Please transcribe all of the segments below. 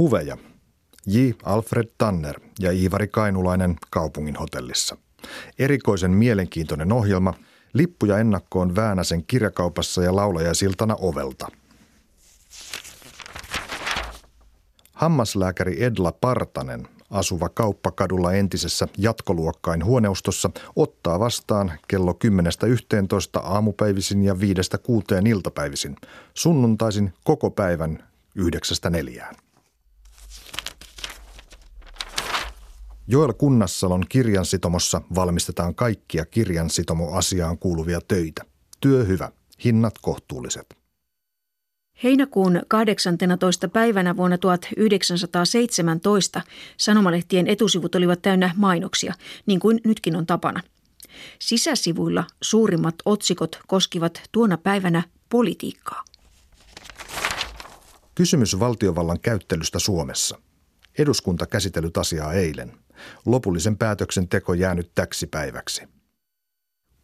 Huveja. J. Alfred Tanner ja Iivari Kainulainen kaupungin hotellissa. Erikoisen mielenkiintoinen ohjelma. Lippuja ennakkoon Väänäsen kirjakaupassa ja laulajaisiltana ovelta. Hammaslääkäri Edla Partanen, asuva kauppakadulla entisessä jatkoluokkain huoneustossa, ottaa vastaan kello 10–11 aamupäivisin ja 5–6 iltapäivisin. Sunnuntaisin koko päivän 9–4. Joel Kunnassalon kirjansitomossa valmistetaan kaikkia kirjansitomoasiaan kuuluvia töitä. Työ hyvä, hinnat kohtuulliset. Heinäkuun 18. päivänä vuonna 1917 sanomalehtien etusivut olivat täynnä mainoksia, niin kuin nytkin on tapana. Sisäsivuilla suurimmat otsikot koskivat tuona päivänä politiikkaa. Kysymys valtiovallan käyttelystä Suomessa. Eduskunta käsitellyt asiaa eilen. Lopullisen päätöksenteko jäänyt täksi päiväksi.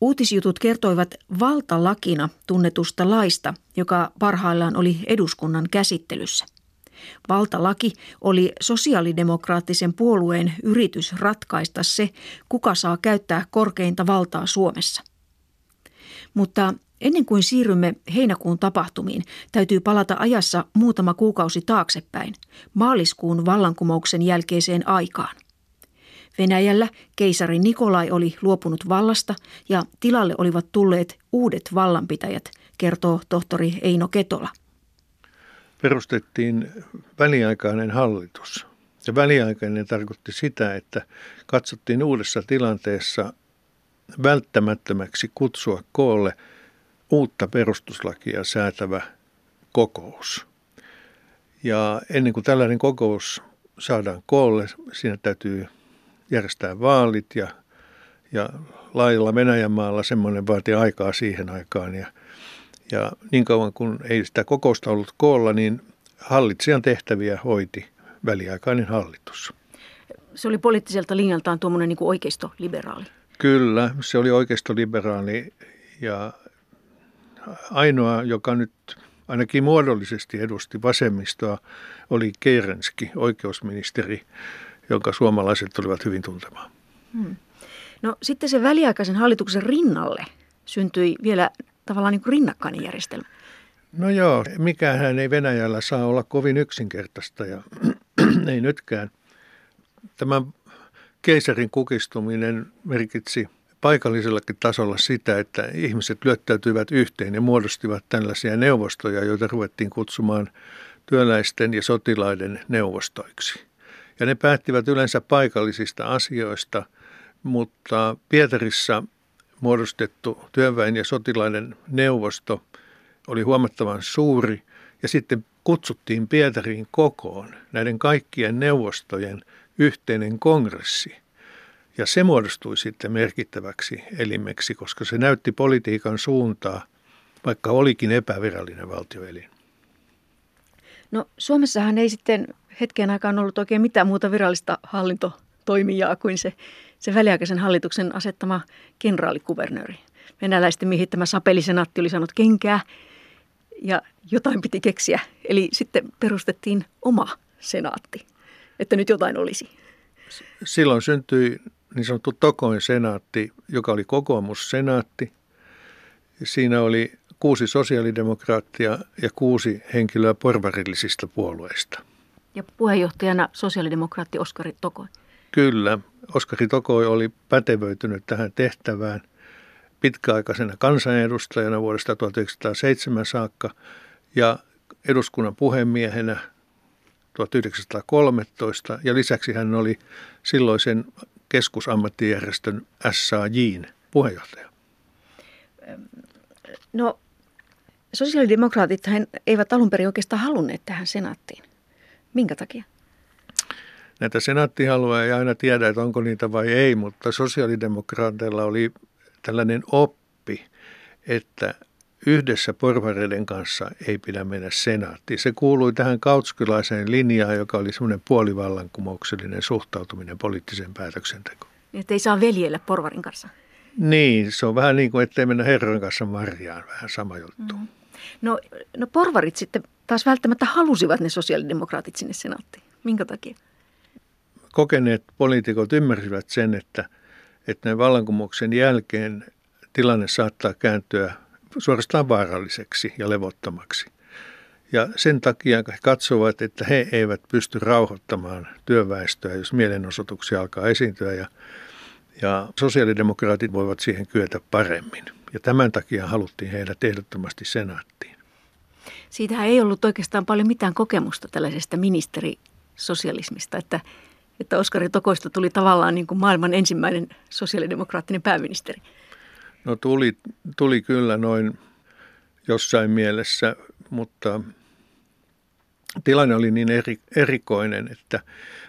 Uutisjutut kertoivat valtalakina tunnetusta laista, joka parhaillaan oli eduskunnan käsittelyssä. Valtalaki oli sosiaalidemokraattisen puolueen yritys ratkaista se, kuka saa käyttää korkeinta valtaa Suomessa. Mutta ennen kuin siirrymme heinäkuun tapahtumiin, täytyy palata ajassa muutama kuukausi taaksepäin, maaliskuun vallankumouksen jälkeiseen aikaan. Venäjällä keisari Nikolai oli luopunut vallasta ja tilalle olivat tulleet uudet vallanpitäjät, kertoo tohtori Eino Ketola. Perustettiin väliaikainen hallitus. Ja väliaikainen tarkoitti sitä, että katsottiin uudessa tilanteessa välttämättömäksi kutsua koolle uutta perustuslakia säätävä kokous. Ja ennen kuin tällainen kokous saadaan koolle, siinä täytyy järjestää vaalit ja lailla Venäjänmaalla semmoinen vaatii aikaa siihen aikaan. Ja niin kauan kun ei sitä kokousta ollut koolla, niin hallitsijan tehtäviä hoiti väliaikainen hallitus. Se oli poliittiselta linjaltaan tuommoinen niin kuin oikeistoliberaali. Kyllä, se oli oikeistoliberaali ja ainoa, joka nyt ainakin muodollisesti edusti vasemmistoa, oli Kerenski, oikeusministeri, jonka suomalaiset tulivat hyvin tuntemaan. No sitten sen väliaikaisen hallituksen rinnalle syntyi vielä tavallaan niin kuin rinnakkainen järjestelmä. No joo, mikähän ei Venäjällä saa olla kovin yksinkertaista ja ei nytkään. Tämä keisarin kukistuminen merkitsi paikallisellakin tasolla sitä, että ihmiset lyöttäytyivät yhteen ja muodostivat tällaisia neuvostoja, joita ruvettiin kutsumaan työläisten ja sotilaiden neuvostoiksi. Ja ne päättivät yleensä paikallisista asioista, mutta Pietarissa muodostettu työväen ja sotilaiden neuvosto oli huomattavan suuri ja sitten kutsuttiin Pietariin kokoon näiden kaikkien neuvostojen yhteinen kongressi. Ja se muodostui sitten merkittäväksi elimeksi, koska se näytti politiikan suuntaa, vaikka olikin epävirallinen valtioelin. No Suomessahan ei sitten hetkeen aikaan ollut oikein mitään muuta virallista hallintotoimijaa kuin se väliaikaisen hallituksen asettama kenraalikuvernööri. Venäläisten miehittämä sapelisenaatti oli saanut kenkää ja jotain piti keksiä. Eli sitten perustettiin oma senaatti, että nyt jotain olisi. Silloin syntyi niin sanottu Tokoin senaatti, joka oli kokoomussenaatti. Siinä oli 6 sosiaalidemokraattia ja 6 henkilöä porvarillisista puolueista. Ja puheenjohtajana sosiaalidemokraatti Oskari Tokoi. Kyllä, Oskari Tokoi oli pätevöitynyt tähän tehtävään pitkäaikaisena kansanedustajana vuodesta 1907 saakka ja eduskunnan puhemiehenä 1913 ja lisäksi hän oli silloisen keskusammattijärjestön SAJ:n puheenjohtaja. No sosiaalidemokraatit eivät alun perin oikeastaan halunneet tähän senaattiin. Minkä takia? Näitä senaattihalua ei aina tiedä, että onko niitä vai ei, mutta sosiaalidemokraateilla oli tällainen oppi, että yhdessä porvareiden kanssa ei pidä mennä senaattiin. Se kuului tähän kautskilaiseen linjaan, joka oli semmoinen puolivallankumouksellinen suhtautuminen poliittiseen päätöksentekoon. Että ei saa veljellä porvarin kanssa? Niin, se on vähän niin kuin ettei mennä herran kanssa marjaan, vähän sama juttu. No porvarit sitten taas välttämättä halusivat ne sosiaalidemokraatit sinne senaattiin. Minkä takia? Kokeneet poliitikot ymmärsivät sen, että näin vallankumouksen jälkeen tilanne saattaa kääntyä suorastaan vaaralliseksi ja levottomaksi. Ja sen takia he katsovat, että he eivät pysty rauhoittamaan työväestöä, jos mielenosoituksia alkaa esiintyä. Ja sosiaalidemokraatit voivat siihen kyetä paremmin. Ja tämän takia haluttiin heidät ehdottomasti senaattiin. Siitähän ei ollut oikeastaan paljon mitään kokemusta tällaisesta ministerisosialismista, että Oskari Tokoista tuli tavallaan niin kuin maailman ensimmäinen sosiaalidemokraattinen pääministeri. No tuli kyllä noin jossain mielessä, mutta tilanne oli niin erikoinen, että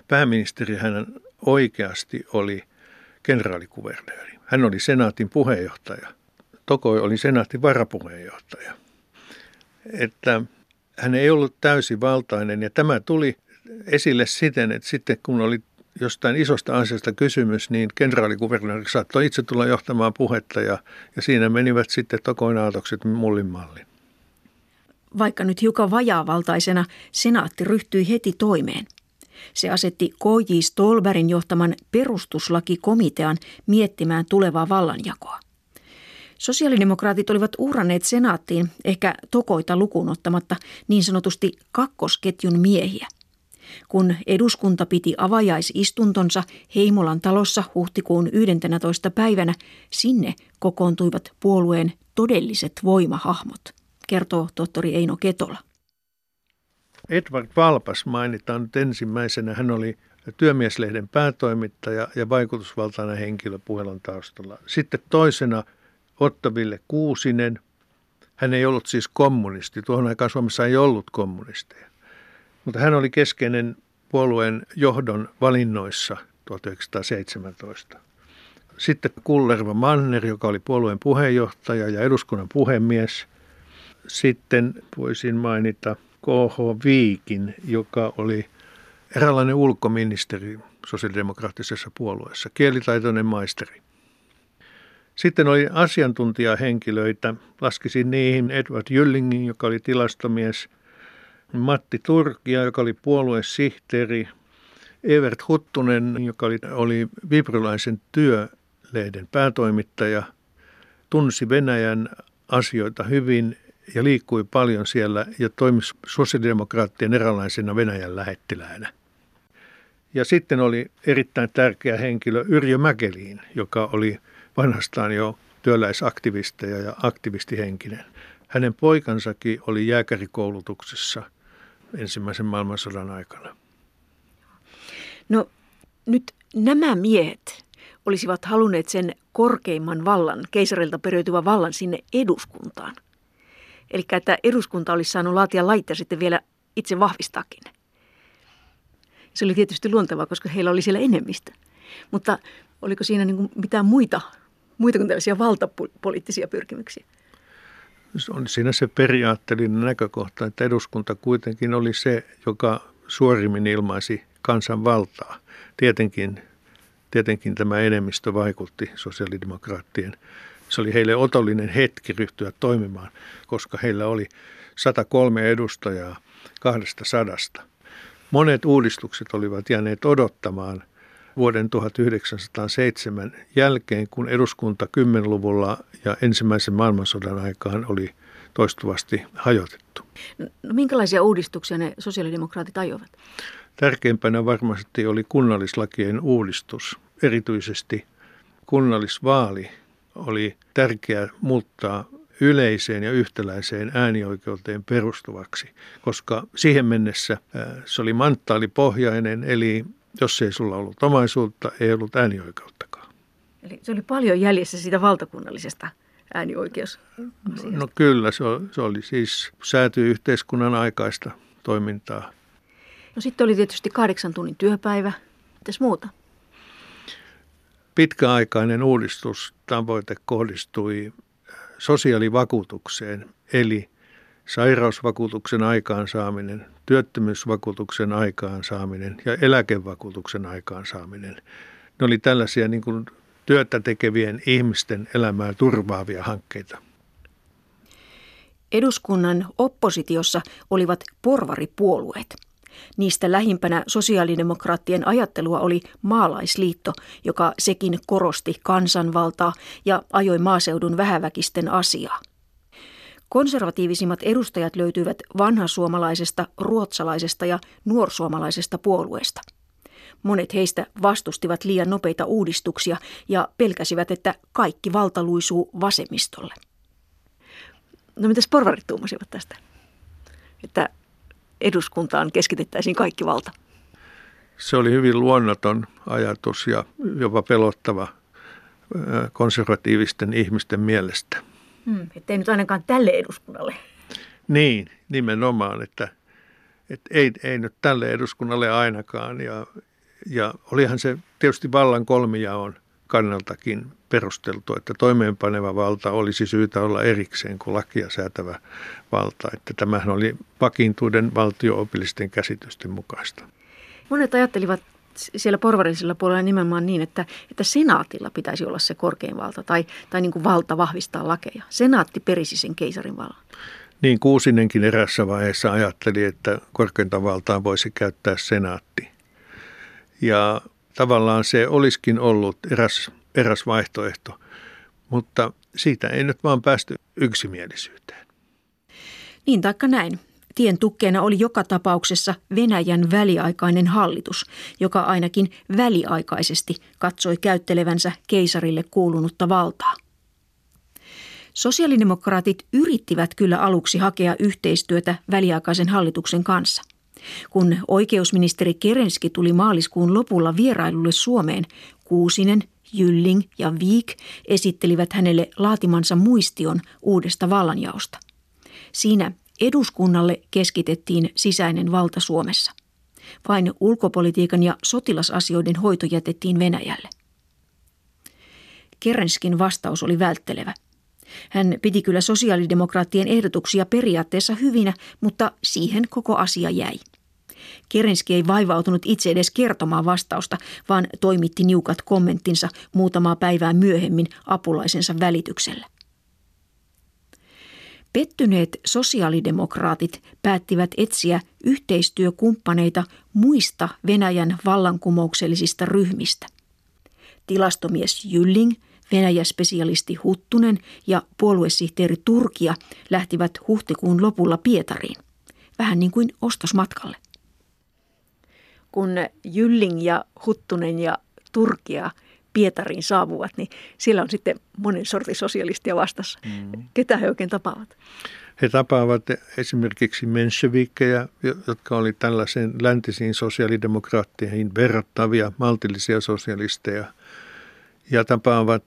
pääministeri hän oikeasti oli kenraalikuvernööri. Hän oli senaatin puheenjohtaja. Tokoi oli senaatin varapuheenjohtaja. Että hän ei ollut täysivaltainen ja tämä tuli esille siten, että sitten kun oli jostain isosta asiasta kysymys, niin kenraalikuvernööri saattoi itse tulla johtamaan puhetta ja siinä menivät sitten Tokoin aatokset mullin mallin. Vaikka nyt hiukan vajaavaltaisena, senaatti ryhtyi heti toimeen. Se asetti K.J. Stolbergin johtaman perustuslakikomitean miettimään tulevaa vallanjakoa. Sosiaalidemokraatit olivat uhranneet senaattiin, ehkä Tokoita lukuun ottamatta, niin sanotusti kakkosketjun miehiä. Kun eduskunta piti avajaisistuntonsa Heimolan talossa huhtikuun 11. päivänä, sinne kokoontuivat puolueen todelliset voimahahmot, kertoo tohtori Eino Ketola. Edvard Valpas mainitaan nyt ensimmäisenä. Hän oli Työmieslehden päätoimittaja ja vaikutusvaltainen henkilö puhelun taustalla. Sitten toisena Otto-Ville Kuusinen. Hän ei ollut siis kommunisti. Tuohon aikaan Suomessa ei ollut kommunisteja. Mutta hän oli keskeinen puolueen johdon valinnoissa 1917. Sitten Kullerva Manner, joka oli puolueen puheenjohtaja ja eduskunnan puhemies. Sitten voisin mainita KH Viikin, joka oli eräänlainen ulkoministeri sosiaalidemokraattisessa puolueessa, kielitaitoinen maisteri. Sitten oli asiantuntijahenkilöitä, laskisin niihin Edvard Jyllingin, joka oli tilastomies, Matti Turkia, joka oli puoluesihteeri, Evert Huttunen, joka oli Viipurilaisen Työlehden päätoimittaja, tunsi Venäjän asioita hyvin ja liikkui paljon siellä ja toimi sosiaalidemokraattien eräänlaisena Venäjän lähettiläänä. Ja sitten oli erittäin tärkeä henkilö Yrjö Mäkelin, joka oli vanhastaan jo työläisaktivisteja ja aktivistihenkinen. Hänen poikansakin oli jääkärikoulutuksessa ensimmäisen maailmansodan aikana. No nyt nämä miehet olisivat halunneet sen korkeimman vallan, keisarilta periytyvän vallan sinne eduskuntaan. Eli että eduskunta olisi saanut laatia lait ja sitten vielä itse vahvistaakin. Se oli tietysti luontevaa, koska heillä oli siellä enemmistö. Mutta oliko siinä niin kuin mitään muita kuin tällaisia valtapoliittisia pyrkimyksiä? On siinä se periaatteellinen näkökohta, että eduskunta kuitenkin oli se, joka suorimmin ilmaisi kansanvaltaa. Tietenkin tämä enemmistö vaikutti sosiaalidemokraattien. Se oli heille otollinen hetki ryhtyä toimimaan, koska heillä oli 103 edustajaa 200. Monet uudistukset olivat jääneet odottamaan vuoden 1907 jälkeen, kun eduskunta 10-luvulla ja ensimmäisen maailmansodan aikaan oli toistuvasti hajotettu. No, minkälaisia uudistuksia ne sosiaalidemokraatit ajoivat? Tärkeimpänä varmasti oli kunnallislakien uudistus. Erityisesti kunnallisvaali oli tärkeää muuttaa yleiseen ja yhtäläiseen äänioikeuteen perustuvaksi, koska siihen mennessä se oli manttaalipohjainen, eli jos ei sulla ollut omaisuutta, ei ollut äänioikeuttakaan. Eli se oli paljon jäljessä siitä valtakunnallisesta äänioikeusasiasta. No kyllä, se oli siis säätyyhteiskunnan aikaista toimintaa. No sitten oli tietysti 8 tunnin työpäivä. Mitäs muuta? Pitkäaikainen uudistustavoite kohdistui sosiaalivakuutukseen, eli sairausvakuutuksen aikaansaaminen, työttömyysvakuutuksen aikaansaaminen ja eläkevakuutuksen aikaansaaminen. Ne oli tällaisia niin kuin työtä tekevien ihmisten elämää turvaavia hankkeita. Eduskunnan oppositiossa olivat porvaripuolueet. Niistä lähimpänä sosiaalidemokraattien ajattelua oli maalaisliitto, joka sekin korosti kansanvaltaa ja ajoi maaseudun vähäväkisten asiaa. Konservatiivisimmat edustajat löytyivät vanhasuomalaisesta, ruotsalaisesta ja nuorsuomalaisesta puolueesta. Monet heistä vastustivat liian nopeita uudistuksia ja pelkäsivät, että kaikki valta luisuu vasemmistolle. No mitäs porvarit tuumasivat tästä? Että eduskuntaan keskitettäisiin kaikki valta. Se oli hyvin luonnoton ajatus ja jopa pelottava konservatiivisten ihmisten mielestä. Että ei nyt ainakaan tälle eduskunnalle. Niin, nimenomaan, että ei nyt tälle eduskunnalle ainakaan. Ja olihan se tietysti vallan kolmijaon kannaltakin perusteltu, että toimeenpaneva valta olisi syytä olla erikseen kuin lakia säätävä valta. Että tämähän oli vakiintuuden valtio-opillisten käsitysten mukaista. Monet ajattelivat siellä porvarillisella puolella nimenomaan niin, että senaatilla pitäisi olla se korkein valta tai niin kuin valta vahvistaa lakeja. Senaatti perisi sen keisarin vallan. Niin Kuusinenkin erässä vaiheessa ajatteli, että korkeinta valtaa voisi käyttää senaatti. Ja tavallaan se olisikin ollut eräs vaihtoehto, mutta siitä ei nyt vaan päästy yksimielisyyteen. Niin taikka näin. Tien tukkeena oli joka tapauksessa Venäjän väliaikainen hallitus, joka ainakin väliaikaisesti katsoi käyttelevänsä keisarille kuulunutta valtaa. Sosiaalidemokraatit yrittivät kyllä aluksi hakea yhteistyötä väliaikaisen hallituksen kanssa. Kun oikeusministeri Kerenski tuli maaliskuun lopulla vierailulle Suomeen, Kuusinen, Jylling ja Viik esittelivät hänelle laatimansa muistion uudesta vallanjaosta. Siinä eduskunnalle keskitettiin sisäinen valta Suomessa. Vain ulkopolitiikan ja sotilasasioiden hoito jätettiin Venäjälle. Kerenskin vastaus oli välttelevä. Hän piti kyllä sosiaalidemokraattien ehdotuksia periaatteessa hyvinä, mutta siihen koko asia jäi. Kerenski ei vaivautunut itse edes kertomaan vastausta, vaan toimitti niukat kommenttinsa muutamaa päivää myöhemmin apulaisensa välityksellä. Pettyneet sosiaalidemokraatit päättivät etsiä yhteistyökumppaneita muista Venäjän vallankumouksellisista ryhmistä. Tilastomies Jylling, Venäjä-spesialisti Huttunen ja puoluesihteeri Turkia lähtivät huhtikuun lopulla Pietariin, vähän niin kuin ostosmatkalle. Kun Jylling ja Huttunen ja Turkia Pietariin saavuvat, niin siellä on sitten monen sortin sosialistia vastassa. Ketä he oikein tapaavat? He tapaavat esimerkiksi menshevikkejä, jotka oli tällaisen läntisiin sosiaalidemokraatteihin verrattavia maltillisia sosialisteja. Ja tapaavat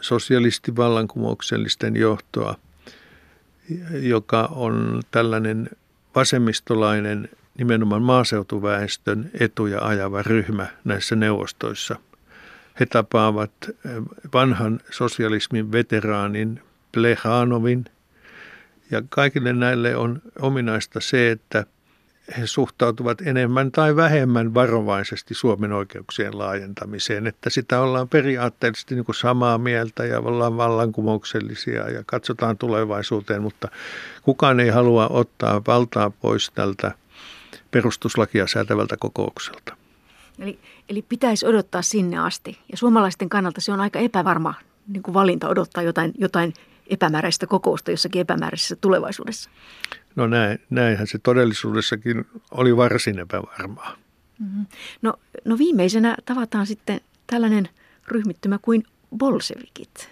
sosialistivallankumouksellisten johtoa, joka on tällainen vasemmistolainen nimenomaan maaseutuväestön etuja ajava ryhmä näissä neuvostoissa. He tapaavat vanhan sosialismin veteraanin Plehanovin ja kaikille näille on ominaista se, että he suhtautuvat enemmän tai vähemmän varovaisesti Suomen oikeuksien laajentamiseen, että sitä ollaan periaatteellisesti niin kuin samaa mieltä ja ollaan vallankumouksellisia ja katsotaan tulevaisuuteen, mutta kukaan ei halua ottaa valtaa pois tältä perustuslakia säätävältä kokoukselta. Eli pitäisi odottaa sinne asti ja suomalaisten kannalta se on aika epävarma niin kuin valinta odottaa jotain epämääräistä kokousta jossakin epämääräisessä tulevaisuudessa. No näinhän se todellisuudessakin oli varsin epävarmaa. No viimeisenä tavataan sitten tällainen ryhmittymä kuin bolshevikit.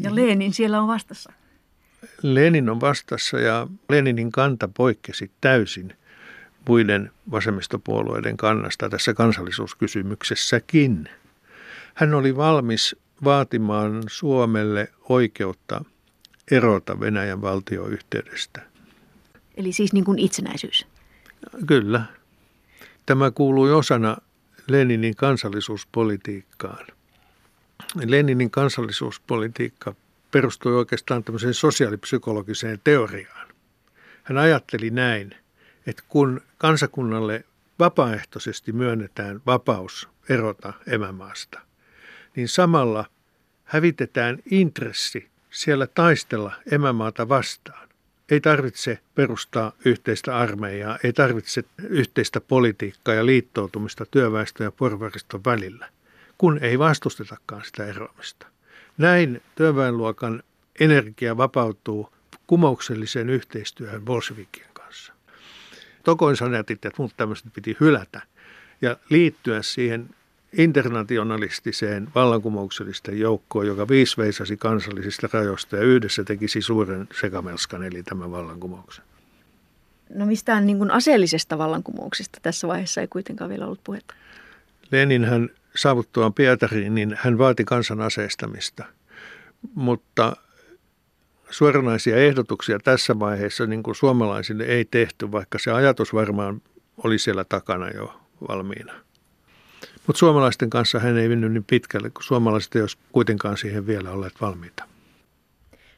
Ja Lenin siellä on vastassa. Lenin on vastassa ja Leninin kanta poikkesi täysin muiden vasemmistopuolueiden kannasta tässä kansallisuuskysymyksessäkin. Hän oli valmis vaatimaan Suomelle oikeutta erota Venäjän valtioyhteydestä. Eli siis niin kuin itsenäisyys? Kyllä. Tämä kuului osana Leninin kansallisuuspolitiikkaan. Leninin kansallisuuspolitiikka perustui oikeastaan tämmöiseen sosiaalipsykologiseen teoriaan. Hän ajatteli näin, että kun kansakunnalle vapaaehtoisesti myönnetään vapaus erota emämaasta, niin samalla hävitetään intressi siellä taistella emämaata vastaan. Ei tarvitse perustaa yhteistä armeijaa, ei tarvitse yhteistä politiikkaa ja liittoutumista työväestön ja porvariston välillä, kun ei vastustetakaan sitä eroamista. Näin työväenluokan energia vapautuu kumoukselliseen yhteistyöhön bolshevikien kanssa. Tokoin sanaatit ja muut tämmöiset piti hylätä ja liittyä siihen internationalistiseen vallankumouksellisten joukkoon, joka viisveisasi kansallisista rajoista ja yhdessä tekisi suuren sekamelskan, eli tämän vallankumouksen. No mistään niin kuin aseellisesta vallankumouksesta tässä vaiheessa ei kuitenkaan vielä ollut puhetta. Leninhän saavuttuaan Pietariin, niin hän vaati kansan aseistamista, mutta suoranaisia ehdotuksia tässä vaiheessa niin kuin suomalaisille ei tehty, vaikka se ajatus varmaan oli siellä takana jo valmiina. Mutta suomalaisten kanssa hän ei mennyt niin pitkälle, kun suomalaiset ei olisi kuitenkaan siihen vielä olleet valmiita.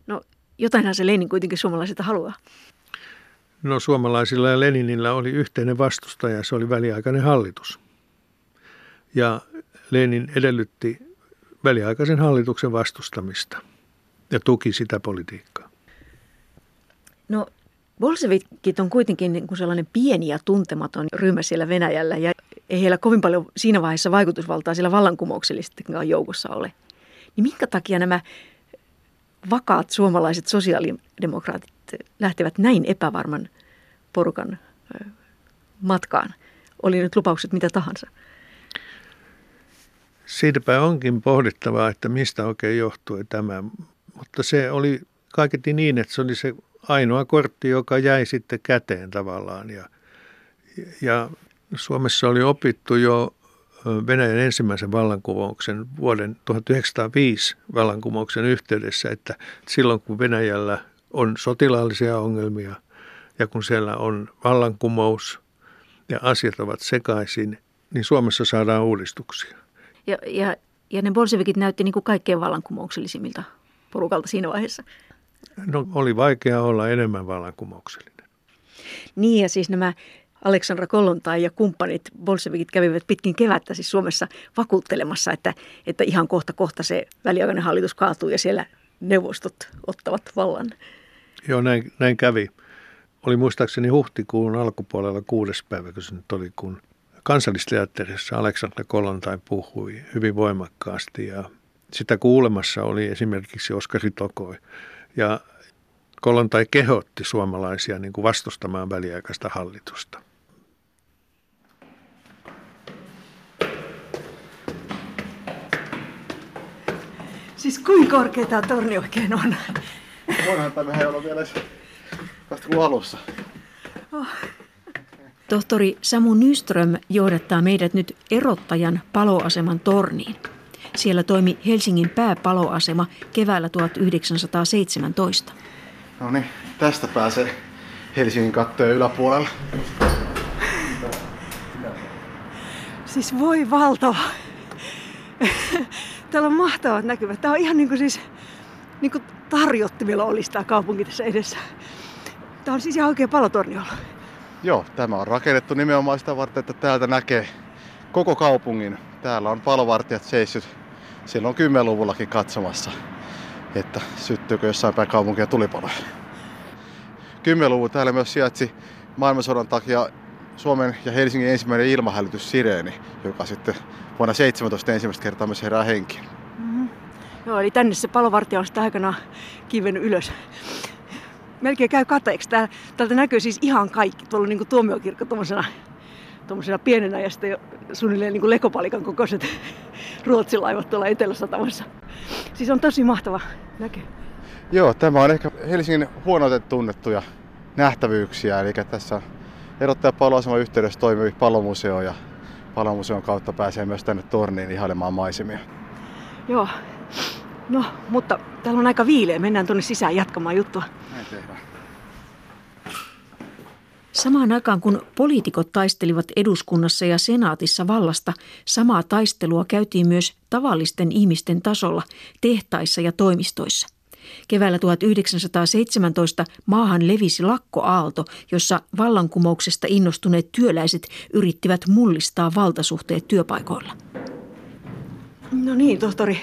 No jotainhan se Lenin kuitenkin suomalaisilta haluaa. No suomalaisilla ja Leninillä oli yhteinen vastustaja, se oli väliaikainen hallitus. Ja Lenin edellytti väliaikaisen hallituksen vastustamista ja tuki sitä politiikkaa. No bolshevikit on kuitenkin niin kuin sellainen pieni ja tuntematon ryhmä siellä Venäjällä ja ei heillä kovin paljon siinä vaiheessa vaikutusvaltaa siellä vallankumouksellisestikaan joukossa ole. Niin minkä takia nämä vakaat suomalaiset sosiaalidemokraatit lähtevät näin epävarman porukan matkaan? Oli nyt lupaukset mitä tahansa. Siitäpä onkin pohdittavaa, että mistä oikein johtui tämä. Mutta se oli kaiketi niin, että se oli se ainoa kortti, joka jäi sitten käteen tavallaan. Ja Suomessa oli opittu jo Venäjän ensimmäisen vallankumouksen vuoden 1905 vallankumouksen yhteydessä, että silloin kun Venäjällä on sotilaallisia ongelmia ja kun siellä on vallankumous ja asiat ovat sekaisin, niin Suomessa saadaan uudistuksia. Ja ne bolshevikit näytti niin kuin kaikkein vallankumouksellisimmilta porukalta siinä vaiheessa. No oli vaikea olla enemmän vallankumouksellinen. Niin ja siis nämä Aleksandra Kollontai ja kumppanit, bolshevikit kävivät pitkin kevättä siis Suomessa vakuuttelemassa, että ihan kohta se väliaikainen hallitus kaatuu ja siellä neuvostot ottavat vallan. Joo, näin kävi. Oli muistaakseni huhtikuun alkupuolella 6. päivä, kun se nyt oli, kun Kansallisteatterissa Aleksandra Kollontai puhui hyvin voimakkaasti ja sitä kuulemassa oli esimerkiksi Oskari Tokoi ja Kollontai kehotti suomalaisia niin kuin vastustamaan väliaikaista hallitusta. Siis kuinka korkea tämä torni oikein on? Voidaan tämä ei ole vielä vasta kuin alussa. Oh. Tohtori Samu Nyström johdattaa meidät nyt erottajan paloaseman torniin. Siellä toimi Helsingin pääpaloasema keväällä 1917. No niin, tästä pääsee Helsingin kattojen yläpuolella. Siis voi valtava. Täällä on mahtavat näkyvät. Tää on ihan niin kuin siis niin kuin tarjottimilla olisi tämä kaupunki tässä edessä. Tää on siis ihan oikein palotorniolla. Joo, tämä on rakennettu nimenomaan sitä varten, että täältä näkee koko kaupungin. Täällä on palovartijat seissyt silloin 10-luvullakin katsomassa, että syttyykö jossain päin kaupunkia tulipaloja. 10-luvun täällä myös sijaitsi maailmansodan takia Suomen ja Helsingin ensimmäinen ilmahälytyssireeni, joka sitten vuonna 17 ensimmäistä kertaa myös herää henkiin. Mm-hmm. Joo, eli tänne se palovartija on sitä aikanaan kivennyt ylös. Melkein käy kateeksi. Täältä näkyy siis ihan kaikki. Tuolla on niin kuin tuomiokirkko tuommoisena pienenä ja sitten suunnilleen niin kuin lekopalikan kokoiset ruotsilaivat tuolla Etelä-Satamassa. Siis on tosi mahtava näkö. Joo, tämä on ehkä Helsingin huonoiten tunnettuja nähtävyyksiä. Eli tässä erottaja paloaseman yhteydessä toimii palomuseo ja palomuseon kautta pääsee myös tänne torniin ihailemaan maisemia. Joo. No, mutta täällä on aika viileä. Mennään tuonne sisään jatkamaan juttua. Näin tehdään. Samaan aikaan kun poliitikot taistelivat eduskunnassa ja senaatissa vallasta, samaa taistelua käytiin myös tavallisten ihmisten tasolla, tehtaissa ja toimistoissa. Keväällä 1917 maahan levisi lakkoaalto, jossa vallankumouksesta innostuneet työläiset yrittivät mullistaa valtasuhteet työpaikoilla. No niin, tohtori.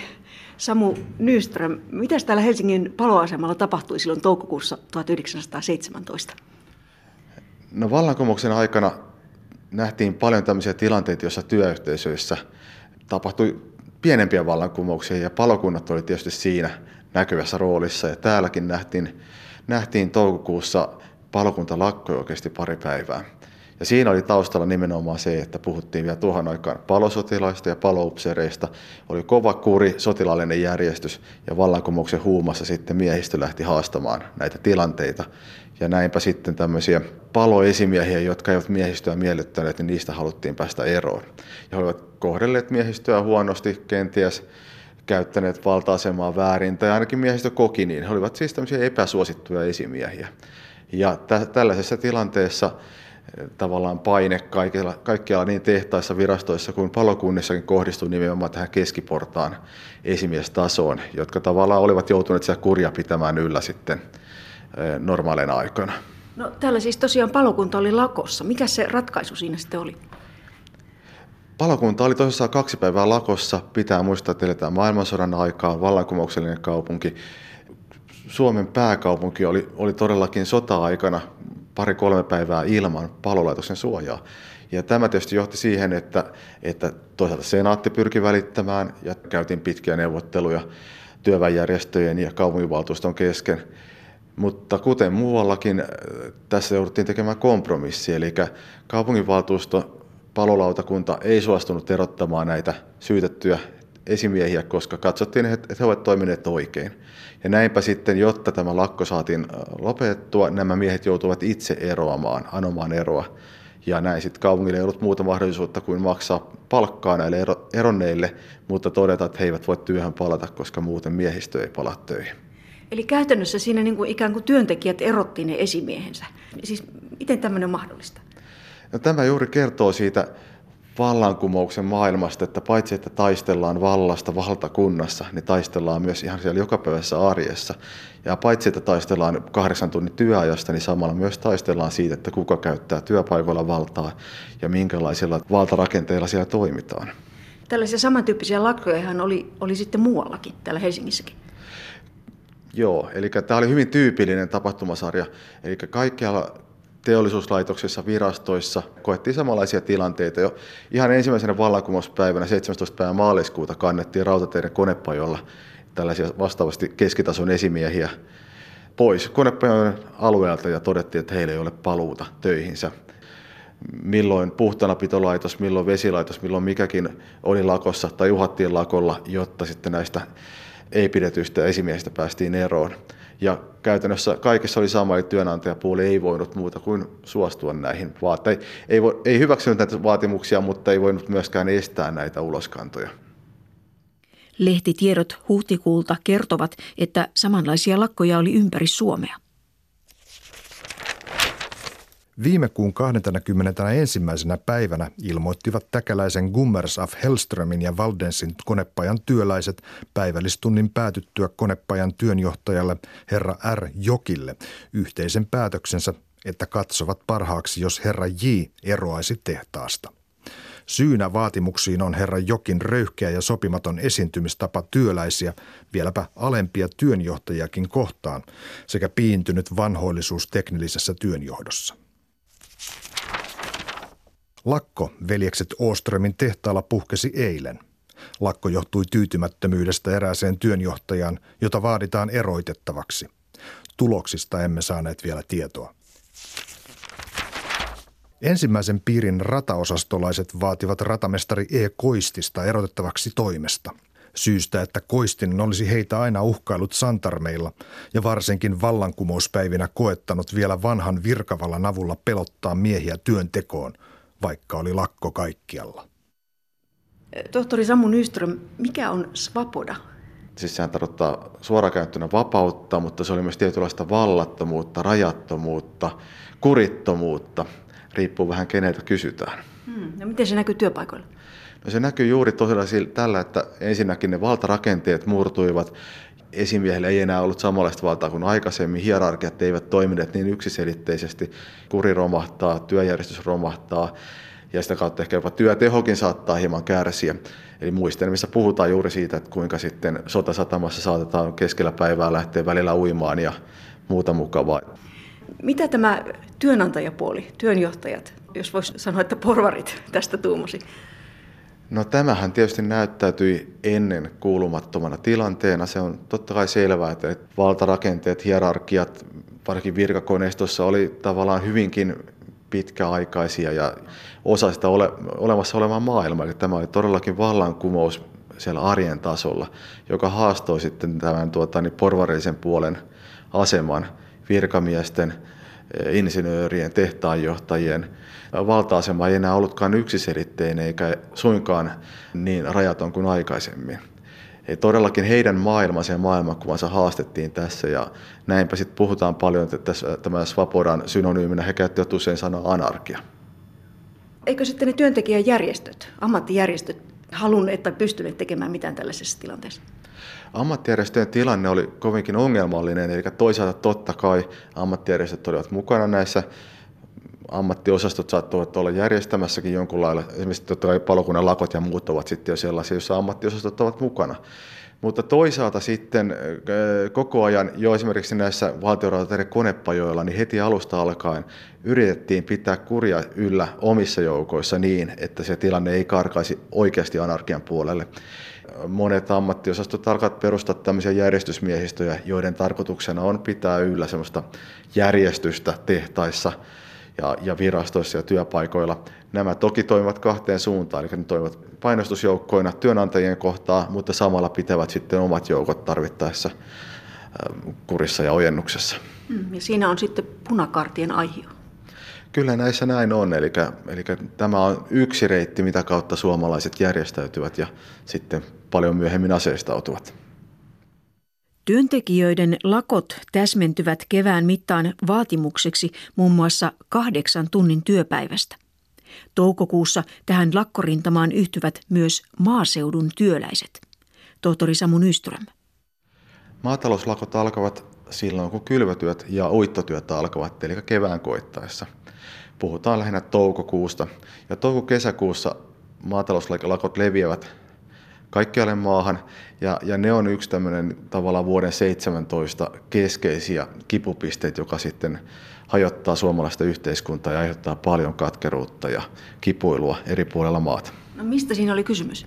Samu Nyström, mitä täällä Helsingin paloasemalla tapahtui silloin toukokuussa 1917? No, vallankumouksen aikana nähtiin paljon tämmöisiä tilanteita, joissa työyhteisöissä tapahtui pienempiä vallankumouksia ja palokunnat oli tietysti siinä näkyvässä roolissa. Ja täälläkin nähtiin toukokuussa palokuntalakkoi oikeasti pari päivää. Ja siinä oli taustalla nimenomaan se, että puhuttiin vielä tuohon aikaan palosotilaista ja paloupseereista. Oli kova kuri, sotilaallinen järjestys ja vallankumouksen huumassa sitten miehistö lähti haastamaan näitä tilanteita. Ja näinpä sitten tämmöisiä paloesimiehiä, jotka eivät miehistöä miellyttäneet, niin niistä haluttiin päästä eroon. Ja he olivat kohdelleet miehistöä huonosti, kenties käyttäneet valta-asemaa väärin, tai ainakin miehistö koki niin. He olivat siis tämmöisiä epäsuosittuja esimiehiä. Ja tällaisessa tilanteessa tavallaan paine kaikkialla niin tehtaissa, virastoissa kuin palokunnissakin kohdistui nimenomaan tähän keskiportaan esimiestasoon, jotka tavallaan olivat joutuneet siellä kurja pitämään yllä sitten normaaleina aikoina. No, täällä siis tosiaan palokunta oli lakossa. Mikä se ratkaisu siinä sitten oli? Palokunta oli tosissaan 2 päivää lakossa. Pitää muistaa, että eletään maailmansodan aikaa, vallankumouksellinen kaupunki. Suomen pääkaupunki oli todellakin sota-aikana 2-3 päivää ilman palolaitoksen suojaa. Ja tämä tietysti johti siihen, että toisaalta senaatti pyrki välittämään ja käytiin pitkiä neuvotteluja työväenjärjestöjen ja kaupunginvaltuuston kesken. Mutta kuten muuallakin, tässä jouduttiin tekemään kompromissi, eli kaupunginvaltuusto, palolautakunta ei suostunut erottamaan näitä syytettyjä esimiehiä, koska katsottiin, että he ovat toimineet oikein. Ja näinpä sitten, jotta tämä lakko saatiin lopetettua, nämä miehet joutuivat itse eroamaan, anomaan eroa. Ja näin sitten kaupungille ei ollut muuta mahdollisuutta kuin maksaa palkkaa näille eronneille, mutta todeta, että he eivät voi työhön palata, koska muuten miehistö ei palaa töihin. Eli käytännössä siinä niin kuin ikään kuin työntekijät erottiin ne esimiehensä. Siis miten tämmöinen on mahdollista? No, tämä juuri kertoo siitä vallankumouksen maailmasta, että paitsi että taistellaan vallasta valtakunnassa, niin taistellaan myös ihan siellä jokapäiväisessä arjessa. Ja paitsi että taistellaan 8 tunnin työajasta, niin samalla myös taistellaan siitä, että kuka käyttää työpaikoilla valtaa ja minkälaisilla valtarakenteilla siellä toimitaan. Tällaisia samantyyppisiä lakkojahan oli sitten muuallakin, täällä Helsingissäkin. Joo, eli tämä oli hyvin tyypillinen tapahtumasarja, eli kaikkialla teollisuuslaitoksissa, virastoissa koettiin samanlaisia tilanteita. Jo ihan ensimmäisenä vallankumouspäivänä 17. päivä maaliskuuta kannettiin rautateiden konepajolla tällaisia vastaavasti keskitason esimiehiä pois konepajojen alueelta ja todettiin, että heillä ei ole paluuta töihinsä. Milloin puhtaanapitolaitos, milloin vesilaitos, milloin mikäkin oli lakossa tai uhattiin lakolla, jotta sitten näistä ei pidetyistä esimiehistä päästiin eroon. Ja käytännössä kaikessa oli sama, eli työnantajapuoli ei voinut muuta kuin suostua näihin. Ei hyväksynyt näitä vaatimuksia, mutta ei voinut myöskään estää näitä uloskantoja. Lehtitiedot huhtikuulta kertovat, että samanlaisia lakkoja oli ympäri Suomea. Viime kuun 21. päivänä ilmoittivat täkäläisen Gummers af Hellströmin ja Waldensin konepajan työläiset päivällistunnin päätyttyä konepajan työnjohtajalle herra R. Jokille yhteisen päätöksensä, että katsovat parhaaksi, jos herra J. eroaisi tehtaasta. Syynä vaatimuksiin on herra Jokin röyhkeä ja sopimaton esiintymistapa työläisiä, vieläpä alempia työnjohtajiakin kohtaan, sekä piintynyt vanhoillisuus teknillisessä työnjohdossa. Lakko veljekset Åströmin tehtaalla puhkesi eilen. Lakko johtui tyytymättömyydestä erääseen työnjohtajaan, jota vaaditaan eroitettavaksi. Tuloksista emme saaneet vielä tietoa. Ensimmäisen piirin rataosastolaiset vaativat ratamestari E. Koistista erotettavaksi toimesta. Syystä, että Koistin olisi heitä aina uhkailut santarmeilla ja varsinkin vallankumouspäivinä koettanut vielä vanhan virkavallan avulla pelottaa miehiä työntekoon, vaikka oli lakko kaikkialla. Tohtori Samu Nyström, mikä on svapoda? Siis sehän tarkoittaa suorakäyttönä vapautta, mutta se oli myös tietynlaista vallattomuutta, rajattomuutta, kurittomuutta. Riippuu vähän keneltä kysytään. No miten se näkyy työpaikoilla? No, se näkyy juuri tosiaan tällä, että ensinnäkin ne valtarakenteet murtuivat. Esimiehillä ei enää ollut samanlaista valtaa kuin aikaisemmin. Hierarkiat eivät toimineet niin yksiselitteisesti. Kuri romahtaa, työjärjestys romahtaa. ja sitä kautta ehkä jopa työtehokin saattaa hieman kärsiä. Eli muistelmissa puhutaan juuri siitä, että kuinka sitten sotasatamassa saatetaan keskellä päivää lähteä välillä uimaan ja muuta mukavaa. Mitä tämä työnantajapuoli, työnjohtajat, jos voisi sanoa, että porvarit tästä tuumasi? No tämähän tietysti näyttäytyi ennen kuulumattomana tilanteena. Se on totta kai selvää, että valtarakenteet, hierarkiat, varsinkin virkakoneistossa oli tavallaan hyvinkin pitkäaikaisia ja osa sitä olemassa olevaa maailmaa. Eli tämä oli todellakin vallankumous siellä arjen tasolla, joka haastoi sitten tämän porvarillisen puolen aseman virkamiesten, insinöörien, tehtaanjohtajien. Valta-asema ei enää ollutkaan yksiselitteinen eikä suinkaan niin rajaton kuin aikaisemmin. Ja todellakin heidän maailmansa ja maailmankuvansa haastettiin tässä ja näinpä sitten puhutaan paljon, että tässä, tämän Svapodan synonyyminä he käyttävät usein sanaa anarkia. Eikö sitten ne työntekijäjärjestöt, ammattijärjestöt halunneet tai pystyneet tekemään mitään tällaisessa tilanteessa? Ammattijärjestöjen tilanne oli kovinkin ongelmallinen, eli toisaalta totta kai ammattijärjestöt olivat mukana näissä. Ammattiosastot saattoivat olla järjestämässäkin jonkun lailla, esimerkiksi totta kai palokunnan lakot ja muut ovat sitten jo sellaisia, joissa ammattiosastot ovat mukana. Mutta toisaalta sitten koko ajan jo esimerkiksi näissä valtionrautateiden konepajoilla, niin heti alusta alkaen yritettiin pitää kuria yllä omissa joukoissa niin, että se tilanne ei karkaisi oikeasti anarkian puolelle. Monet ammattiosastot alkavat perustaa tämmöisiä järjestysmiehistöjä, joiden tarkoituksena on pitää yllä semmoista järjestystä tehtaissa ja virastoissa ja työpaikoilla. Nämä toki toimivat kahteen suuntaan, eli ne toimivat painostusjoukkoina työnantajien kohtaa, mutta samalla pitävät sitten omat joukot tarvittaessa kurissa ja ojennuksessa. Ja siinä on sitten punakartien aihio. Kyllä näissä näin on, eli tämä on yksi reitti, mitä kautta suomalaiset järjestäytyvät ja sitten paljon myöhemmin aseistautuvat. Työntekijöiden lakot täsmentyvät kevään mittaan vaatimukseksi muun muassa 8 tunnin työpäivästä. Toukokuussa tähän lakkorintamaan yhtyvät myös maaseudun työläiset. Tohtori Samu Nyström. Maatalouslakot alkavat silloin, kun kylvötyöt ja uittotyöt alkavat, eli kevään koittaessa. Puhutaan lähinnä toukokuusta. Ja touko-kesäkuussa maatalouslakot leviävät kaikkialle maahan, ja ne on yksi tämmöinen tavallaan vuoden 17 keskeisiä kipupisteitä, joka sitten hajottaa suomalaista yhteiskuntaa ja aiheuttaa paljon katkeruutta ja kipuilua eri puolilla maata. No mistä siinä oli kysymys?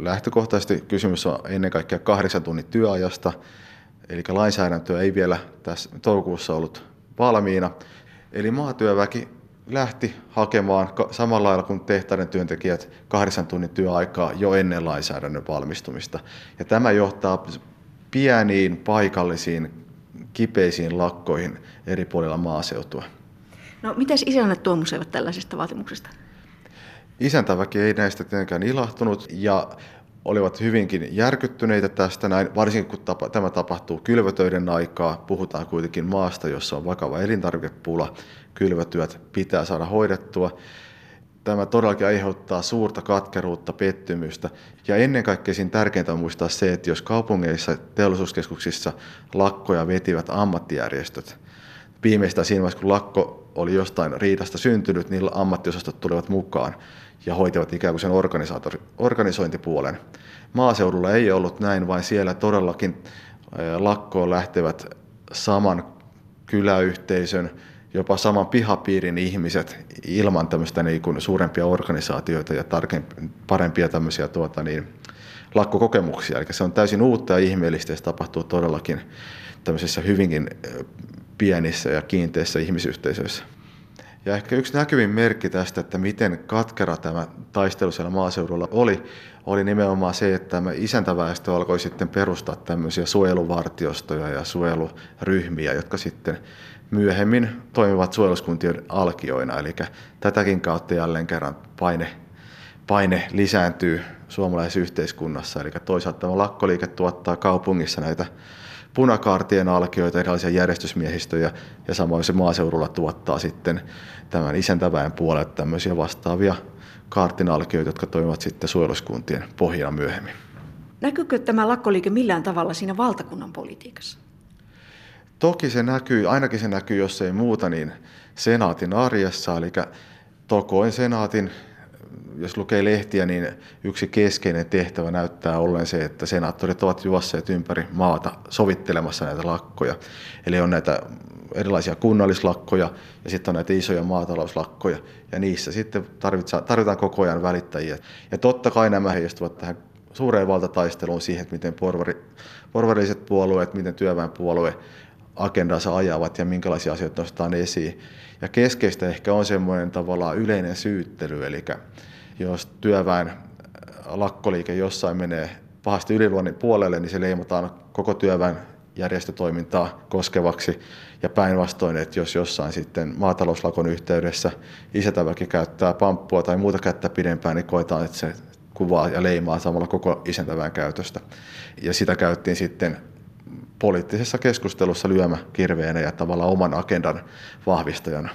Lähtökohtaisesti kysymys on ennen kaikkea 8 tunnin työajasta, eli lainsäädäntöä ei vielä tässä toukokuussa ollut valmiina, eli maatyöväki lähti hakemaan samalla lailla kuin tehtaiden työntekijät 8 tunnin työaikaa jo ennen lainsäädännön valmistumista. Ja tämä johtaa pieniin, paikallisiin, kipeisiin lakkoihin eri puolilla maaseutua. No, mitäs isännät tuomusevat tällaisesta vaatimuksesta? Isäntäväki ei näistä tietenkään ilahtunut ja olivat hyvinkin järkyttyneitä tästä näin, varsinkin kun tämä tapahtuu kylvötöiden aikaa. Puhutaan kuitenkin maasta, jossa on vakava elintarvikepula. Kylvötyöt pitää saada hoidettua. Tämä todellakin aiheuttaa suurta katkeruutta, pettymystä. Ja ennen kaikkea siinä tärkeintä on muistaa se, että jos kaupungeissa, teollisuuskeskuksissa lakkoja vetivät ammattijärjestöt, viimeistään siinä vaiheessa, kun lakko oli jostain riidasta syntynyt, niin ammattiosastot tulivat mukaan ja hoitavat ikään kuin sen organisointipuolen. Maaseudulla ei ollut näin, vaan siellä todellakin lakkoon lähtevät saman kyläyhteisön, jopa saman pihapiirin ihmiset ilman tämmöistä niin kuin suurempia organisaatioita ja parempia tämmöisiä lakkokokemuksia. Eli se on täysin uutta ja ihmeellistä ja se tapahtuu todellakin tämmöisissä hyvinkin pienissä ja kiinteissä ihmisyhteisöissä. Ja ehkä yksi näkyvin merkki tästä, että miten katkera tämä taistelu siellä maaseudulla oli nimenomaan se, että tämä isäntäväestö alkoi sitten perustaa tämmöisiä suojeluvartiostoja ja suojeluryhmiä, jotka sitten myöhemmin toimivat suojeluskuntien alkioina. Eli tätäkin kautta jälleen kerran paine lisääntyy suomalaisessa yhteiskunnassa. Eli toisaalta tämä lakkoliike tuottaa kaupungissa näitä punakaartien alkioita, erilaisia järjestysmiehistöjä ja samoin se maaseudulla tuottaa sitten tämän isäntäväen puolelle tämmöisiä vastaavia kaartinalkioita, jotka toimivat sitten suojeluskuntien pohjana myöhemmin. Näkyykö tämä lakkoliike millään tavalla siinä valtakunnan politiikassa? Toki se näkyy, ainakin se näkyy, jos ei muuta, niin senaatin arjessa, eli Tokoin senaatin, jos lukee lehtiä, niin yksi keskeinen tehtävä näyttää olleen se, että senaattorit ovat juosseet ympäri maata sovittelemassa näitä lakkoja. Eli on näitä erilaisia kunnallislakkoja ja sitten on näitä isoja maatalouslakkoja ja niissä sitten tarvitaan koko ajan välittäjiä. Ja totta kai nämä heijastuvat tähän suureen valtataisteluun siihen, että miten porvarilliset puolueet, miten työväenpuolue agendansa ajavat ja minkälaisia asioita nostetaan esiin. Ja keskeistä ehkä on semmoinen tavallaan yleinen syyttely, eli jos työväen lakkoliike jossain menee pahasti yliluonnin puolelle, niin se leimataan koko työväen järjestötoimintaa koskevaksi ja päinvastoin, että jos jossain sitten maatalouslakon yhteydessä isäntäväki käyttää pamppua tai muuta kättä pidempään, niin koetaan, että se kuvaa ja leimaa samalla koko isäntäväen käytöstä. Ja sitä käyttiin sitten poliittisessa keskustelussa lyömäkirveenä ja tavallaan oman agendan vahvistajana.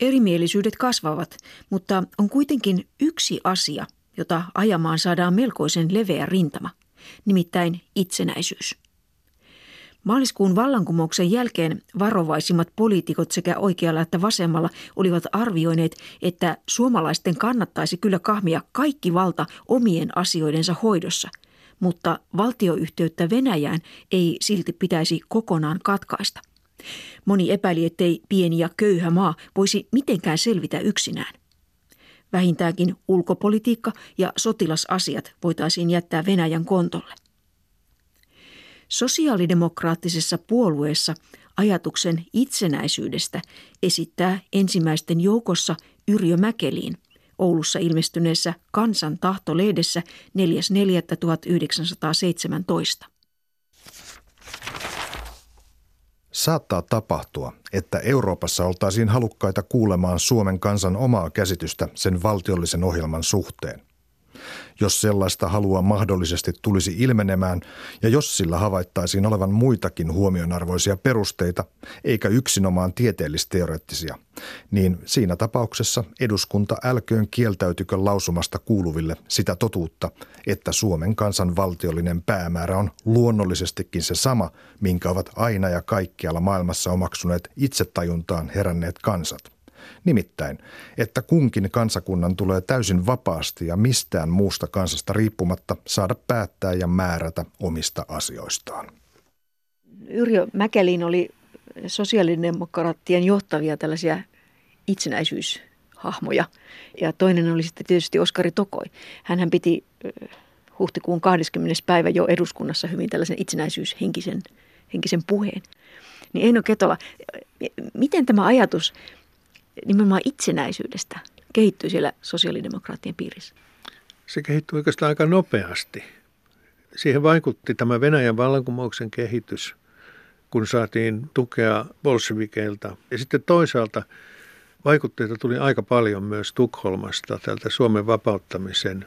Erimielisyydet kasvavat, mutta on kuitenkin yksi asia, jota ajamaan saadaan melkoisen leveä rintama, nimittäin itsenäisyys. Maaliskuun vallankumouksen jälkeen varovaisimmat poliitikot sekä oikealla että vasemmalla olivat arvioineet, että suomalaisten kannattaisi kyllä kahmia kaikki valta omien asioidensa hoidossa, mutta valtioyhteyttä Venäjään ei silti pitäisi kokonaan katkaista. Moni epäili, ettei pieni ja köyhä maa voisi mitenkään selvitä yksinään. Vähintäänkin ulkopolitiikka ja sotilasasiat voitaisiin jättää Venäjän kontolle. Sosiaalidemokraattisessa puolueessa ajatuksen itsenäisyydestä esittää ensimmäisten joukossa Yrjö Mäkelin Oulussa ilmestyneessä Kansan tahto-lehdessä 4.4.1917. Saattaa tapahtua, että Euroopassa oltaisiin halukkaita kuulemaan Suomen kansan omaa käsitystä sen valtiollisen ohjelman suhteen. Jos sellaista halua mahdollisesti tulisi ilmenemään ja jos sillä havaittaisiin olevan muitakin huomionarvoisia perusteita, eikä yksinomaan tieteellisteoreettisia, niin siinä tapauksessa eduskunta älköön kieltäytykö lausumasta kuuluville sitä totuutta, että Suomen kansan valtiollinen päämäärä on luonnollisestikin se sama, minkä ovat aina ja kaikkialla maailmassa omaksuneet itsetajuntaan heränneet kansat. Nimittäin, että kunkin kansakunnan tulee täysin vapaasti ja mistään muusta kansasta riippumatta saada päättää ja määrätä omista asioistaan. Yrjö Mäkelin oli sosiaalidemokraattien johtavia tällaisia itsenäisyyshahmoja. Ja toinen oli sitten tietysti Oskari Tokoi. Hänhän piti huhtikuun 20. päivä jo eduskunnassa hyvin tällaisen itsenäisyyshenkisen puheen. Niin Eino Ketola, miten tämä ajatus nimenomaan itsenäisyydestä kehittyy siellä sosiaalidemokraattien piirissä? Se kehittyi oikeastaan aika nopeasti. Siihen vaikutti tämä Venäjän vallankumouksen kehitys, kun saatiin tukea bolshevikeilta. Ja sitten toisaalta vaikutteita tuli aika paljon myös Tukholmasta, tältä Suomen vapauttamisen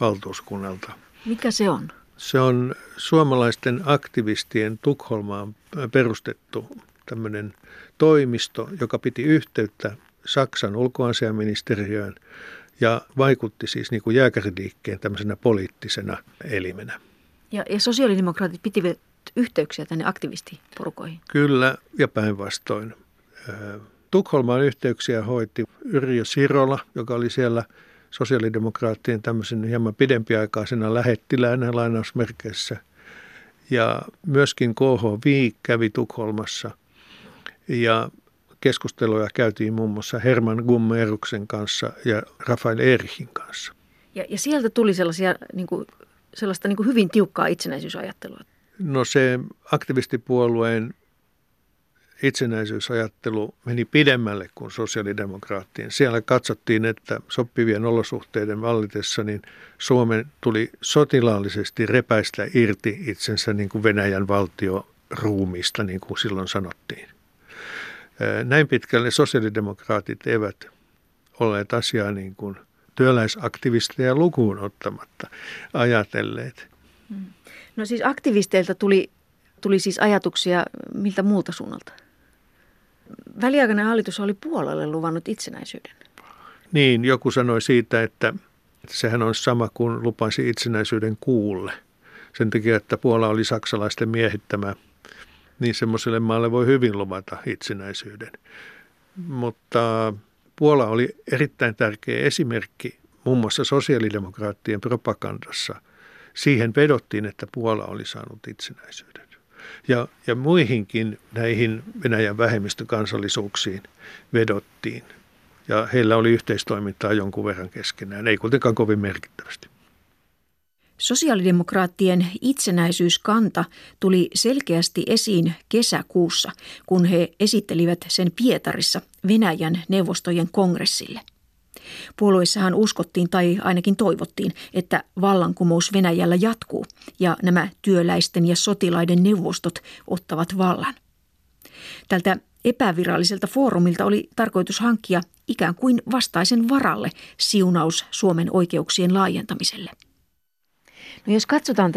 valtuuskunnalta. Mikä se on? Se on suomalaisten aktivistien Tukholmaan perustettu tämmöinen toimisto, joka piti yhteyttä Saksan ulkoasiainministeriöön ja vaikutti siis niin kuin jääkäriliikkeen tämmöisenä poliittisena elimenä. Ja sosiaalidemokraatit pitivät yhteyksiä tänne aktivistiporukoihin? Kyllä, ja päinvastoin. Tukholmaan yhteyksiä hoiti Yrjö Sirola, joka oli siellä sosiaalidemokraattien tämmöisen hieman pidempiaikaisena lähettiläänä lainausmerkeissä. Ja myöskin KH Viiki kävi Tukholmassa. Ja keskusteluja käytiin muun muassa Herman Gummeruksen kanssa ja Rafael Erichin kanssa. Ja sieltä tuli sellaista hyvin tiukkaa itsenäisyysajattelua? No se aktivistipuolueen itsenäisyysajattelu meni pidemmälle kuin sosiaalidemokraattien. Siellä katsottiin, että sopivien olosuhteiden vallitessa niin Suomen tuli sotilaallisesti repäistä irti itsensä niin kuin Venäjän valtioruumiista, niin kuin silloin sanottiin. Näin pitkälle sosiaalidemokraatit eivät olleet asiaa niin kuin työläisaktivisteja lukuun ottamatta ajatelleet. No siis aktivisteilta tuli siis ajatuksia miltä muulta suunnalta? Väliaikainen hallitus oli Puolalle luvannut itsenäisyyden. Niin, joku sanoi siitä, että sehän on sama kuin lupasi itsenäisyyden Kuulle. Sen takia, että Puola oli saksalaisten miehittämä. Niin semmoiselle maalle voi hyvin luvata itsenäisyyden. Mutta Puola oli erittäin tärkeä esimerkki muun muassa sosiaalidemokraattien propagandassa. Siihen vedottiin, että Puola oli saanut itsenäisyyden. Ja muihinkin näihin Venäjän vähemmistökansallisuuksiin vedottiin. Ja heillä oli yhteistoimintaa jonkun verran keskenään, ei kuitenkaan kovin merkittävästi. Sosiaalidemokraattien itsenäisyyskanta tuli selkeästi esiin kesäkuussa, kun he esittelivät sen Pietarissa Venäjän neuvostojen kongressille. Puolueessahan uskottiin tai ainakin toivottiin, että vallankumous Venäjällä jatkuu ja nämä työläisten ja sotilaiden neuvostot ottavat vallan. Tältä epäviralliselta foorumilta oli tarkoitus hankkia ikään kuin vastaisen varalle siunaus Suomen oikeuksien laajentamiselle. No jos katsotaan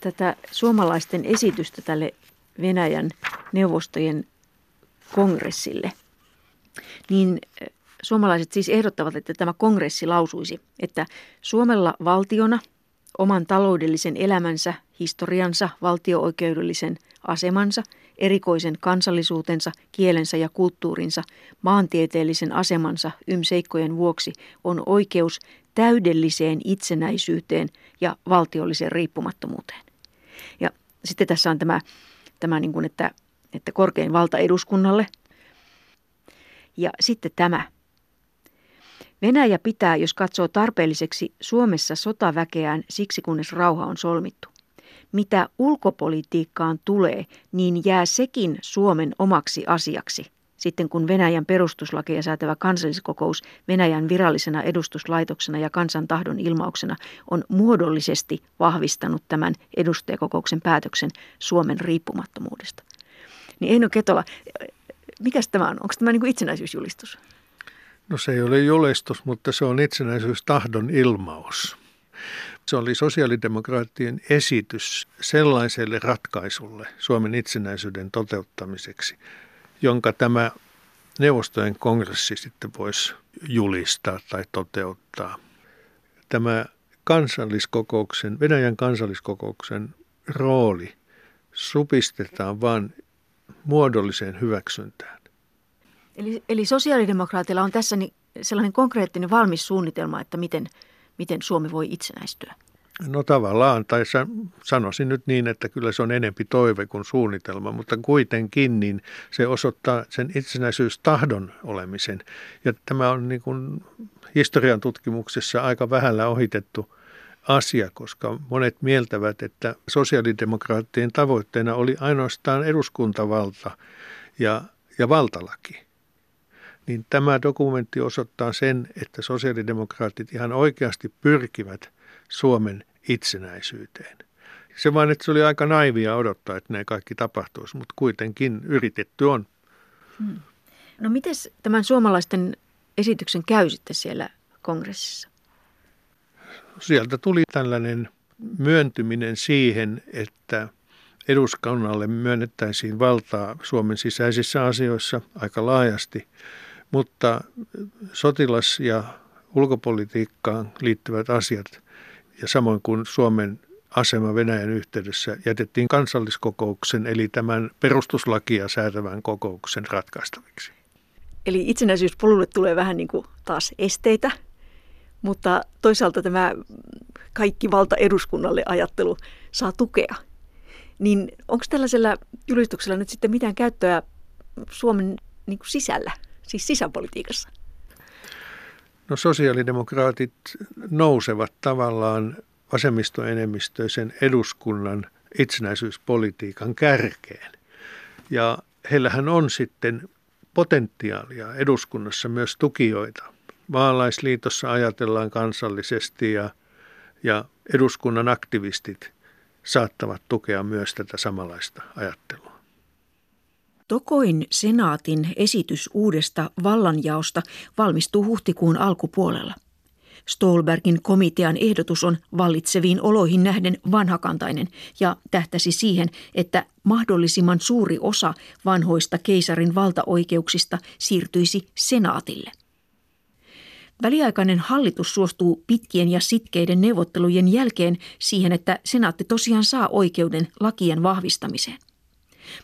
tätä suomalaisten esitystä tälle Venäjän neuvostojen kongressille, niin suomalaiset siis ehdottavat, että tämä kongressi lausuisi, että Suomella valtiona oman taloudellisen elämänsä, historiansa, valtio-oikeudellisen asemansa, erikoisen kansallisuutensa, kielensä ja kulttuurinsa, maantieteellisen asemansa ymseikkojen vuoksi on oikeus täydelliseen itsenäisyyteen ja valtiolliseen riippumattomuuteen. Ja sitten tässä on tämä niin kuin, että korkein valta eduskunnalle. Ja sitten tämä. Venäjä pitää, jos katsoo tarpeelliseksi, Suomessa sotaväkeään siksi, kunnes rauha on solmittu. Mitä ulkopolitiikkaan tulee, niin jää sekin Suomen omaksi asiaksi, sitten kun Venäjän perustuslakia säätävä kansalliskokous Venäjän virallisena edustuslaitoksena ja kansan tahdon ilmauksena on muodollisesti vahvistanut tämän edustajakokouksen päätöksen Suomen riippumattomuudesta. Niin Eino Ketola, mikäs tämä on? Onko tämä niin kuin itsenäisyysjulistus? No se ei ole julistus, mutta se on itsenäisyystahdon ilmaus. Se oli sosiaalidemokraattien esitys sellaiselle ratkaisulle Suomen itsenäisyyden toteuttamiseksi, jonka tämä neuvostojen kongressi sitten voisi julistaa tai toteuttaa. Tämä kansalliskokouksen, Venäjän kansalliskokouksen rooli supistetaan vain muodolliseen hyväksyntään. Eli sosiaalidemokraatilla on tässä sellainen konkreettinen valmis suunnitelma, että miten Suomi voi itsenäistyä? No tavallaan, tai sanoisin nyt niin, että kyllä se on enempi toive kuin suunnitelma, mutta kuitenkin niin se osoittaa sen itsenäisyystahdon olemisen. Ja tämä on niin kuin historian tutkimuksessa aika vähällä ohitettu asia, koska monet mieltävät, että sosiaalidemokraattien tavoitteena oli ainoastaan eduskuntavalta ja valtalaki. Niin tämä dokumentti osoittaa sen, että sosiaalidemokraatit ihan oikeasti pyrkivät Suomen itsenäisyyteen. Se vain, että se oli aika naivia odottaa, että ne kaikki tapahtuisi, mutta kuitenkin yritetty on. No miten tämän suomalaisten esityksen käy sitten siellä kongressissa? Sieltä tuli tällainen myöntyminen siihen, että eduskunnalle myönnettäisiin valtaa Suomen sisäisissä asioissa aika laajasti. Mutta sotilas- ja ulkopolitiikkaan liittyvät asiat ja samoin kuin Suomen asema Venäjän yhteydessä jätettiin kansalliskokouksen eli tämän perustuslakia säätävän kokouksen ratkaistaviksi. Eli itsenäisyyspolulle tulee vähän niin kuin taas esteitä, mutta toisaalta tämä kaikki valta eduskunnalle ajattelu saa tukea. Niin onko tällaisella julistuksella nyt sitten mitään käyttöä Suomen niin kuin sisällä? Siis sisäpolitiikassa? No sosiaalidemokraatit nousevat tavallaan vasemmistoenemmistöisen eduskunnan itsenäisyyspolitiikan kärkeen. Ja heillähän on sitten potentiaalia eduskunnassa myös tukijoita. Maalaisliitossa ajatellaan kansallisesti ja eduskunnan aktivistit saattavat tukea myös tätä samanlaista ajattelua. Tokoin senaatin esitys uudesta vallanjaosta valmistuu huhtikuun alkupuolella. Stolbergin komitean ehdotus on vallitseviin oloihin nähden vanhakantainen ja tähtäsi siihen, että mahdollisimman suuri osa vanhoista keisarin valtaoikeuksista siirtyisi senaatille. Väliaikainen hallitus suostuu pitkien ja sitkeiden neuvottelujen jälkeen siihen, että senaatti tosiaan saa oikeuden lakien vahvistamiseen.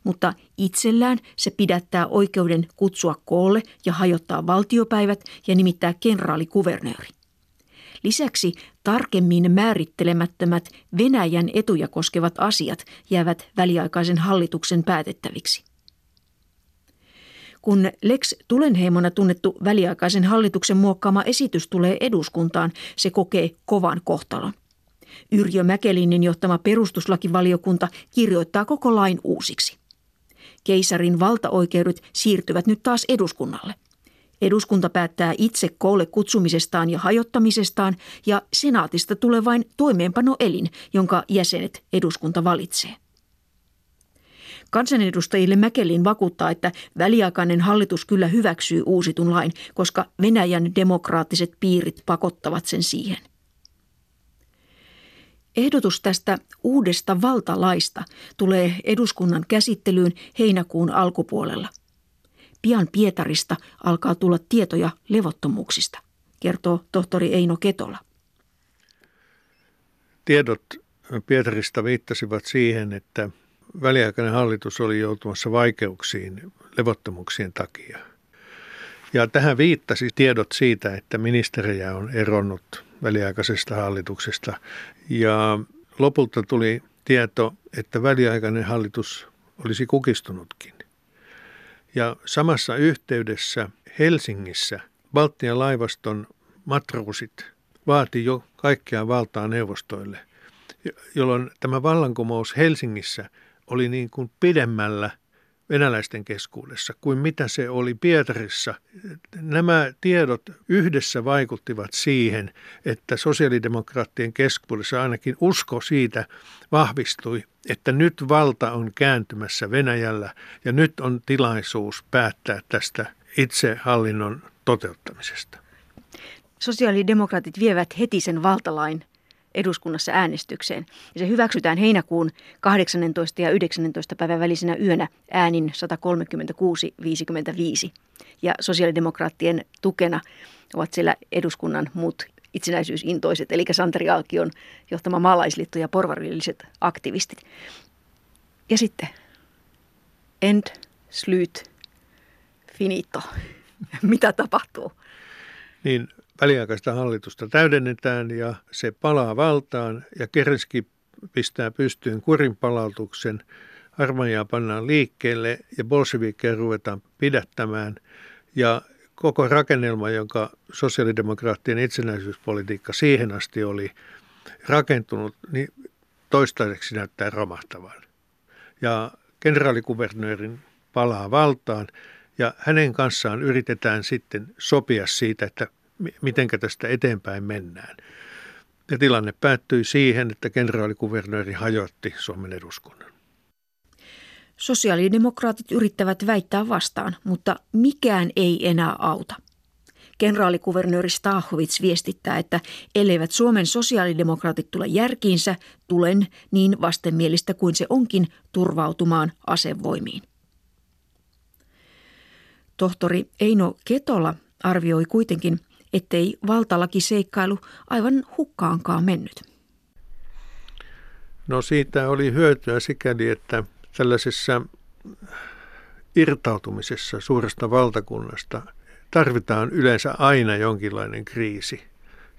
mutta itsellään se pidättää oikeuden kutsua koolle ja hajottaa valtiopäivät ja nimittää kenraalikuvernööri. Lisäksi tarkemmin määrittelemättömät Venäjän etuja koskevat asiat jäävät väliaikaisen hallituksen päätettäviksi. Kun Lex Tulenheimona tunnettu väliaikaisen hallituksen muokkaama esitys tulee eduskuntaan, se kokee kovan kohtalon. Yrjö Mäkelinin johtama perustuslakivaliokunta kirjoittaa koko lain uusiksi. Keisarin valtaoikeudet siirtyvät nyt taas eduskunnalle. Eduskunta päättää itse koolle kutsumisestaan ja hajottamisestaan, ja senaatista tulee vain toimeenpanoelin, jonka jäsenet eduskunta valitsee. Kansanedustajille Mäkelin vakuuttaa, että väliaikainen hallitus kyllä hyväksyy uusitun lain, koska Venäjän demokraattiset piirit pakottavat sen siihen. Ehdotus tästä uudesta valtalaista tulee eduskunnan käsittelyyn heinäkuun alkupuolella. Pian Pietarista alkaa tulla tietoja levottomuuksista, kertoo tohtori Eino Ketola. Tiedot Pietarista viittasivat siihen, että väliaikainen hallitus oli joutumassa vaikeuksiin levottomuuksien takia. Ja tähän viittasi tiedot siitä, että ministeriä on eronnut väliaikaisesta hallituksesta. Ja lopulta tuli tieto, että väliaikainen hallitus olisi kukistunutkin. Ja samassa yhteydessä Helsingissä Baltian laivaston matruusit vaati jo kaikkea valtaa neuvostoille, jolloin tämä vallankumous Helsingissä oli niin kuin pidemmällä venäläisten keskuudessa kuin mitä se oli Pietarissa. Nämä tiedot yhdessä vaikuttivat siihen, että sosiaalidemokraattien keskuudessa ainakin usko siitä vahvistui, että nyt valta on kääntymässä Venäjällä ja nyt on tilaisuus päättää tästä itsehallinnon toteuttamisesta. Sosiaalidemokraatit vievät heti sen valtalain eduskunnassa äänestykseen. Ja se hyväksytään heinäkuun 18. ja 19. päivän välisenä yönä äänin 136-55. Ja sosiaalidemokraattien tukena ovat siellä eduskunnan muut itsenäisyysintoiset, eli Santeri Alkion johtama maalaisliitto ja porvarilliset aktivistit. Ja sitten end, slyt, finito. Mitä tapahtuu? Niin, väliaikaista hallitusta täydennetään ja se palaa valtaan ja Kerenski pistää pystyyn kurinpalautuksen, armeijaa pannaan liikkeelle ja bolshevikkeja ruvetaan pidättämään ja koko rakennelma, jonka sosiaalidemokraattien itsenäisyyspolitiikka siihen asti oli rakentunut, niin toistaiseksi näyttää romahtavan. Ja kenraalikuvernöörin palaa valtaan ja hänen kanssaan yritetään sitten sopia siitä, että mitenkä tästä eteenpäin mennään. Ja tilanne päättyi siihen, että kenraalikuvernööri hajotti Suomen eduskunnan. Sosiaalidemokraatit yrittävät väittää vastaan, mutta mikään ei enää auta. Kenraalikuvernööri Stahovits viestittää, että elleivät Suomen sosiaalidemokraatit tule järkiinsä, tulen niin vastenmielistä kuin se onkin turvautumaan asevoimiin. Tohtori Eino Ketola arvioi kuitenkin, ettei valtalakiseikkailu aivan hukkaankaan mennyt. No siitä oli hyötyä sikäli, että tällaisessa irtautumisessa suuresta valtakunnasta tarvitaan yleensä aina jonkinlainen kriisi.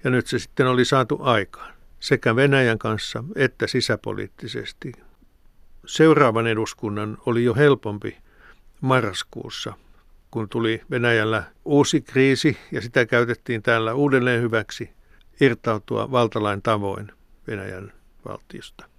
Ja nyt se sitten oli saatu aikaan sekä Venäjän kanssa että sisäpoliittisesti. Seuraavan eduskunnan oli jo helpompi marraskuussa, kun tuli Venäjällä uusi kriisi ja sitä käytettiin täällä uudelleen hyväksi irtautua valtalain tavoin Venäjän valtiosta.